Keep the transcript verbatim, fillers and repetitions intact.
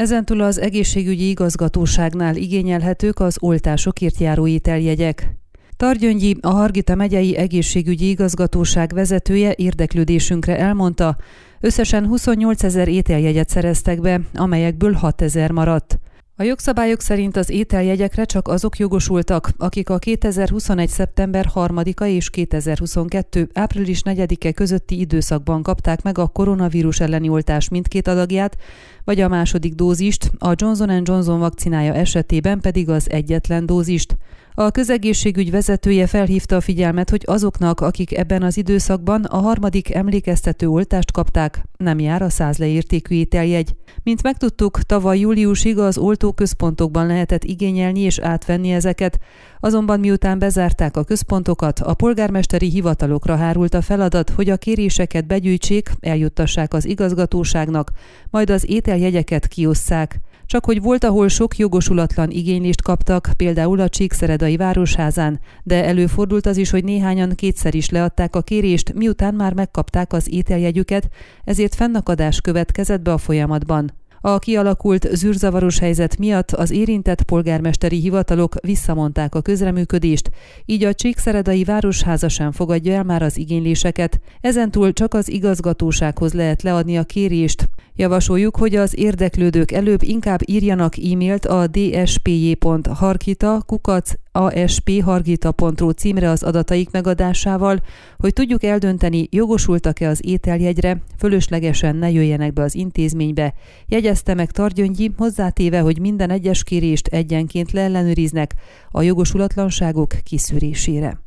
Ezentúl az egészségügyi igazgatóságnál igényelhetők az oltások írt járóételjegyek. Tar Gyöngyi, a Hargita megyei egészségügyi igazgatóság vezetője érdeklődésünkre elmondta, összesen huszonnyolcezer ételjegyet szereztek be, amelyekből hatezer maradt. A jogszabályok szerint az ételjegyekre csak azok jogosultak, akik a kétezer-huszonegy. szeptember harmadika és kétezer-huszonkettő. április negyedike közötti időszakban kapták meg a koronavírus elleni oltás mindkét adagját, vagy a második dózist, a Johnson and Johnson vakcinája esetében pedig az egyetlen dózist. A közegészségügy vezetője felhívta a figyelmet, hogy azoknak, akik ebben az időszakban a harmadik emlékeztető oltást kapták, nem jár a száz leértékű ételjegy. Mint megtudtuk, tavaly júliusig az oltóközpontokban lehetett igényelni és átvenni ezeket, azonban miután bezárták a központokat, a polgármesteri hivatalokra hárult a feladat, hogy a kéréseket begyűjtsék, eljuttassák az igazgatóságnak, majd az ételjegyeket kiosszák. Csak hogy volt, ahol sok jogosulatlan igénylést kaptak, például a Csíkszeredai Városházán, de előfordult az is, hogy néhányan kétszer is leadták a kérést, miután már megkapták az ételjegyüket, ezért fennakadás következett be a folyamatban. A kialakult zűrzavaros helyzet miatt az érintett polgármesteri hivatalok visszamondták a közreműködést, így a Csíkszeredai Városháza sem fogadja el már az igényléseket. Ezentúl csak az igazgatósághoz lehet leadni a kérést. Javasoljuk, hogy az érdeklődők előbb inkább írjanak e-mailt a d s p j pont hargita kukac a s p hargita pont r u címre az adataik megadásával, hogy tudjuk eldönteni, jogosultak-e az ételjegyre, fölöslegesen ne jöjjenek be az intézménybe. Jegyezte meg Tar Gyöngyi, hozzátéve, hogy minden egyes kérést egyenként leellenőriznek a jogosulatlanságok kiszűrésére.